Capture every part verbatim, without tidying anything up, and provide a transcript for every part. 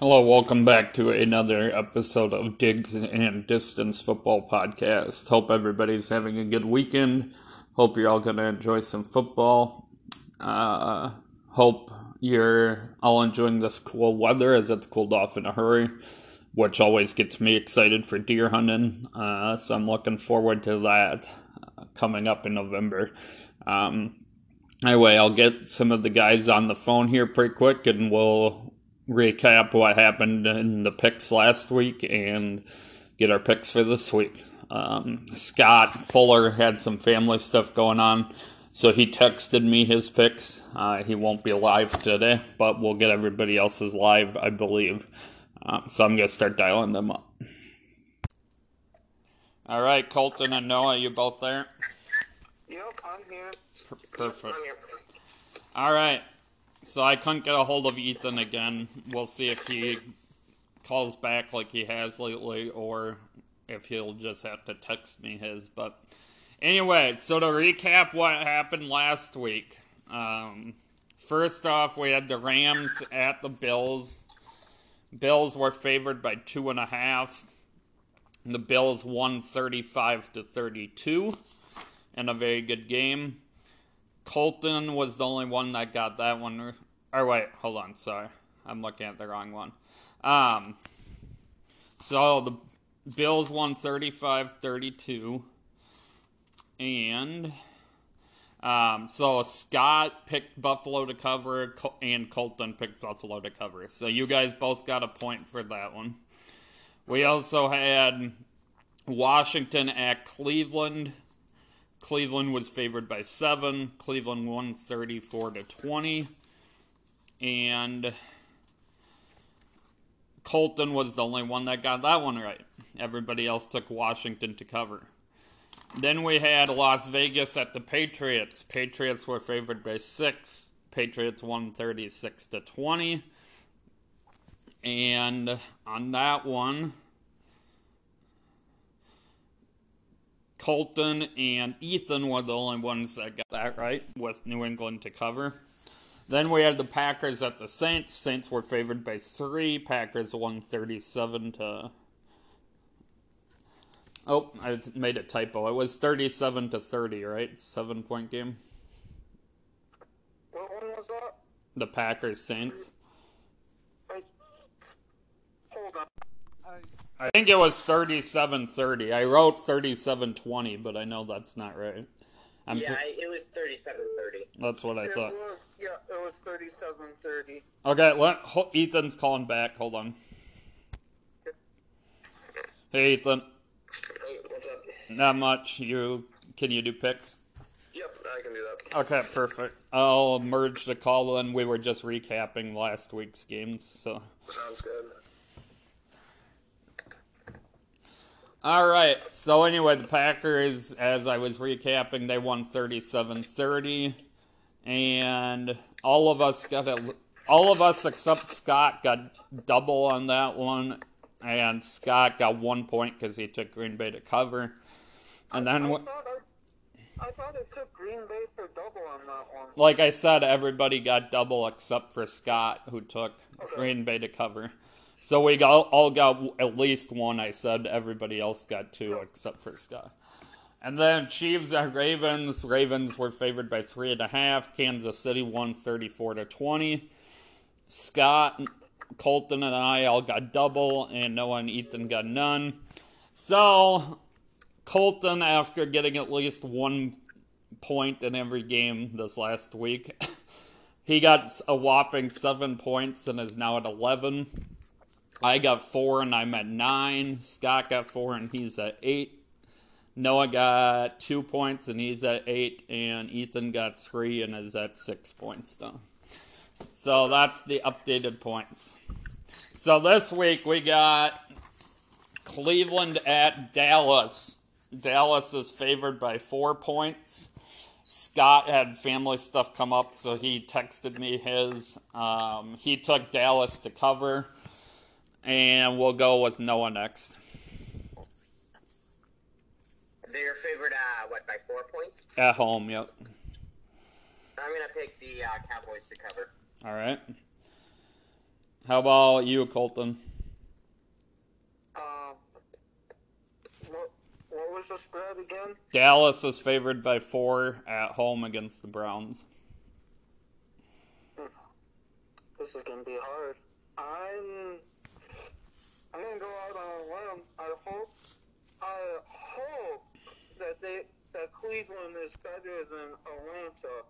Hello, welcome back to another episode of Digs and Distance Football Podcast. Hope everybody's having a good weekend. Hope you're all going to enjoy some football. Uh, hope you're all enjoying this cool weather as it's cooled off in a hurry, which always gets me excited for deer hunting. Uh, so I'm looking forward to that uh, coming up in November. Um, anyway, I'll get some of the guys on the phone here pretty quick and we'll recap what happened in the picks last week and get our picks for this week. Um, Scott Fuller had some family stuff going on, so he texted me his picks. Uh, he won't be live today, but we'll get everybody else's live, I believe. Um, so I'm going to start dialing them up. All right, Colton and Noah, you both there? Yep, I'm here. Per- perfect. I'm here. All right. So I couldn't get a hold of Ethan again. We'll see if he calls back like he has lately or if he'll just have to text me his. But anyway, so to recap what happened last week. Um, first off, we had the Rams at the Bills. Bills were favored by two and a half. The Bills won thirty-five to thirty-two in a very good game. Colton was the only one that got that one. Or wait, hold on, sorry. I'm looking at the wrong one. Um, so the Bills won thirty-five thirty-two. And um, so Scott picked Buffalo to cover, Col- and Colton picked Buffalo to cover. So you guys both got a point for that one. We also had Washington at Cleveland. Cleveland was favored by seven. Cleveland won thirty-four to twenty. And Colton was the only one that got that one right. Everybody else took Washington to cover. Then we had Las Vegas at the Patriots. Patriots were favored by six. Patriots won thirty-six to twenty. And on that one, Colton and Ethan were the only ones that got that right, with New England to cover. Then we had the Packers at the Saints. Saints were favored by three. Packers won thirty-seven to... Oh, I made a typo. It was thirty-seven to thirty, right? Seven-point game. What one was that? The Packers-Saints. I... Hold on. I... I think it was thirty-seven thirty. I wrote thirty-seven twenty, but I know that's not right. I'm yeah, just... it was thirty-seven thirty. That's what I it thought. Was, yeah, it was thirty-seven thirty. Okay, let, ho, Ethan's calling back. Hold on. Hey, Ethan. Hey, what's up? Not much. You Can you do picks? Yep, I can do that. Okay, perfect. I'll merge the call in. We were just recapping last week's games, so. Sounds good. All right, so anyway, the Packers, as I was recapping, they won thirty-seven thirty, and all of us got a, all of us except Scott got double on that one, and Scott got one point because he took Green Bay to cover, and then I, I, thought I, I thought it took Green Bay for double on that one. Like I said, everybody got double except for Scott, who took okay. Green Bay to cover. So we got, all got at least one, I said. Everybody else got two except for Scott. And then Chiefs at Ravens. Ravens were favored by three and a half. Kansas City won thirty-four to twenty. Scott, Colton, and I all got double, and Noah and Ethan got none. So Colton, after getting at least one point in every game this last week, he got a whopping seven points and is now at eleven. I got four and I'm at nine. Scott got four and he's at eight. Noah got two points and he's at eight. And Ethan got three and is at six points now. So that's the updated points. So this week we got Cleveland at Dallas. Dallas is favored by four points. Scott had family stuff come up, so he texted me his. Um, he took Dallas to cover. And we'll go with Noah next. They're favored, uh, what, by four points? At home, yep. I'm going to pick the uh, Cowboys to cover. All right. How about you, Colton? Uh, what, what was the spread again? Dallas is favored by four at home against the Browns. This is going to be hard. I'm, I'm going to go out on a limb. I hope, I hope that they, that Cleveland is better than Atlanta,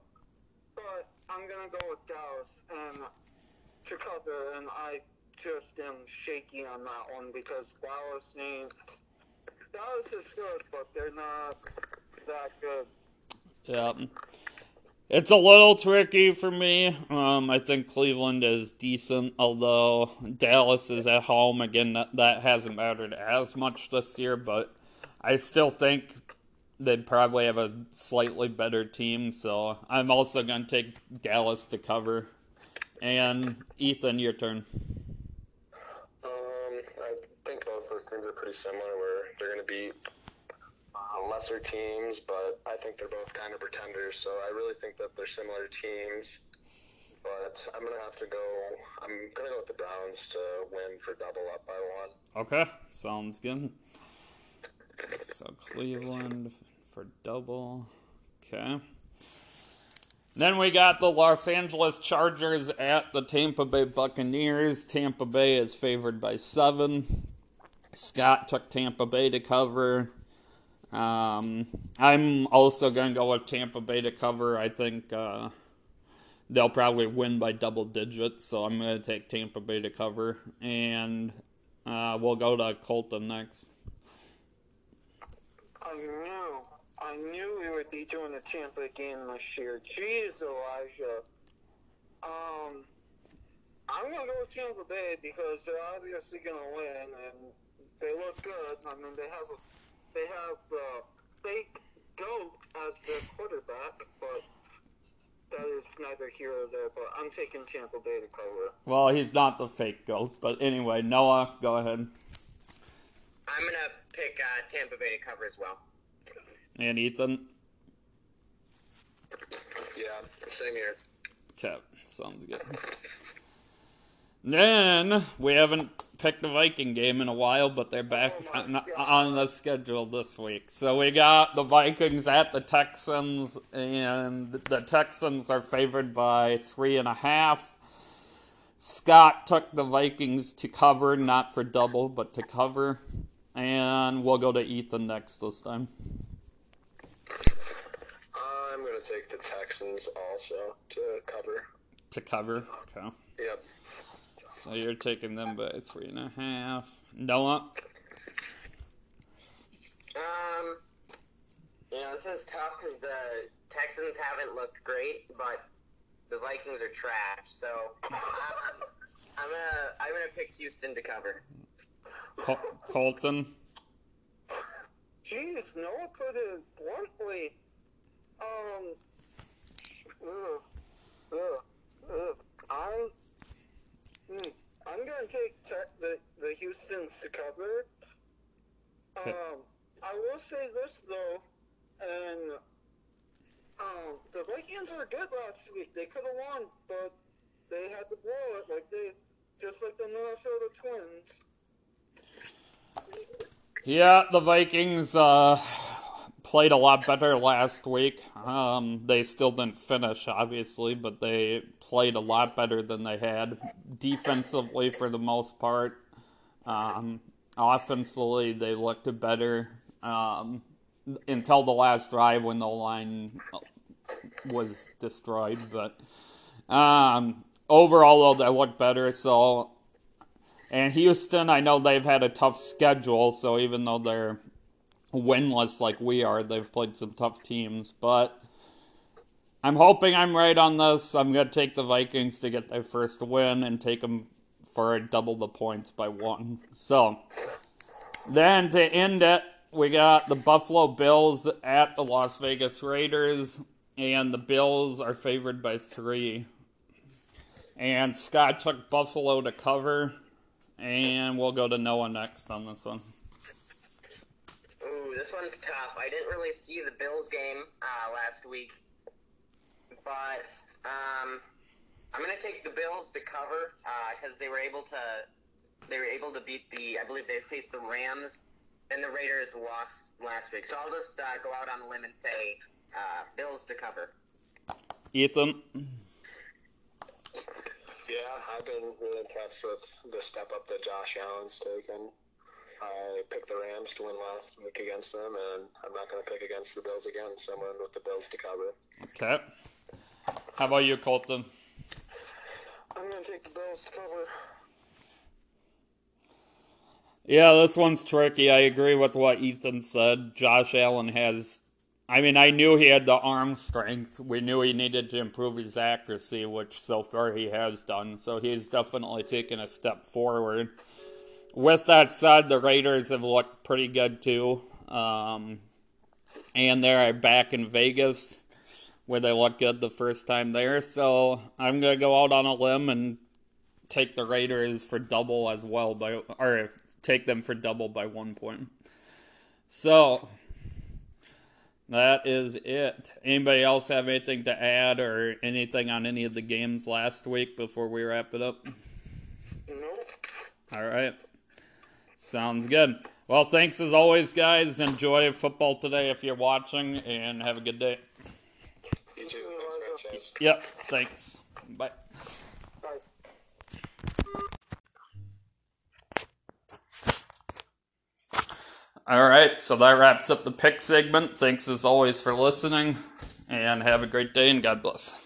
but I'm going to go with Dallas and to cover, and I just am shaky on that one because Dallas needs, Dallas is good, but they're not that good. Yeah. It's a little tricky for me. Um, I think Cleveland is decent, although Dallas is at home. Again, that, that hasn't mattered as much this year, but I still think they'd probably have a slightly better team, so I'm also going to take Dallas to cover. And, Ethan, your turn. Um, I think both those teams are pretty similar, where they're going to be lesser teams, but I think they're both kind of pretenders, so I really think that they're similar teams, but I'm going to have to go, I'm going to go with the Browns to win for double up by one. Okay, sounds good. So Cleveland for double, okay. Then we got the Los Angeles Chargers at the Tampa Bay Buccaneers. Tampa Bay is favored by seven. Scott took Tampa Bay to cover. Um, I'm also going to go with Tampa Bay to cover. I think uh, they'll probably win by double digits, so I'm going to take Tampa Bay to cover. And uh, we'll go to Colton next. I knew, I knew we would be doing a Tampa game this year. Jeez, Elijah. Um, I'm going to go with Tampa Bay because they're obviously going to win, and they look good. I mean, they have a They have uh, fake GOAT as their quarterback, but that is neither here or there. But I'm taking Tampa Bay to cover. Well, he's not the fake GOAT, but anyway, Noah, go ahead. I'm going to pick uh, Tampa Bay to cover as well. And Ethan? Yeah, same here. Okay, sounds good. Then we haven't picked the Viking game in a while, but they're back oh on, on the schedule this week. So we got the Vikings at the Texans, and the Texans are favored by three and a half. Scott took the Vikings to cover, not for double, but to cover. And we'll go to Ethan next this time. I'm going to take the Texans also to cover. To cover, okay. Yep. So you're taking them by three and a half. Noah? Um, you know, this is tough because the Texans haven't looked great, but the Vikings are trash. So um, I'm gonna I'm gonna pick Houston to cover. Col- Colton? Jeez, Noah put it bluntly. Um, ugh, ugh, ugh. I'm. Hmm. I'm going to take te- the, the Houstons to cover. Um, I will say this, though, and um, the Vikings were good last week. They could have won, but they had to blow it, like they, just like the Minnesota Twins. Yeah, the Vikings uh, played a lot better last week. Um, they still didn't finish, obviously, but they played a lot better than they had defensively for the most part. Um, offensively, they looked better um, until the last drive when the line was destroyed. But um, overall, though, they looked better. So, and Houston, I know they've had a tough schedule, so even though they're winless like we are, they've played some tough teams, but I'm hoping I'm right on this. I'm going to take the Vikings to get their first win and take them for double the points by one. So, then to end it, we got the Buffalo Bills at the Las Vegas Raiders, and the Bills are favored by three. And Scott took Buffalo to cover, and we'll go to Noah next on this one. Ooh, this one's tough. I didn't really see the Bills game uh, last week. But um, I'm going to take the Bills to cover because uh, they were able to they were able to beat the I believe they faced the Rams and the Raiders lost last week. So I'll just uh, go out on a limb and say uh, Bills to cover. Ethan. Yeah, I've been really impressed with the step up that Josh Allen's taken. I picked the Rams to win last week against them, and I'm not going to pick against the Bills again. So I'm going with the Bills to cover. Okay. How about you, Colton? I'm going to take the Bills to cover. Yeah, this one's tricky. I agree with what Ethan said. Josh Allen has, I mean, I knew he had the arm strength. We knew he needed to improve his accuracy, which so far he has done. So he's definitely taken a step forward. With that said, the Raiders have looked pretty good too. Um, and they're back in Vegas where they looked good the first time there. So I'm going to go out on a limb and take the Raiders for double as well, by, or take them for double by one point. So that is it. Anybody else have anything to add or anything on any of the games last week before we wrap it up? Nope. All right. Sounds good. Well, thanks as always, guys. Enjoy football today if you're watching, and have a good day. You too. Thanks, yep. Thanks. Bye. All right, so that wraps up the pick segment. Thanks as always for listening, and have a great day, and God bless.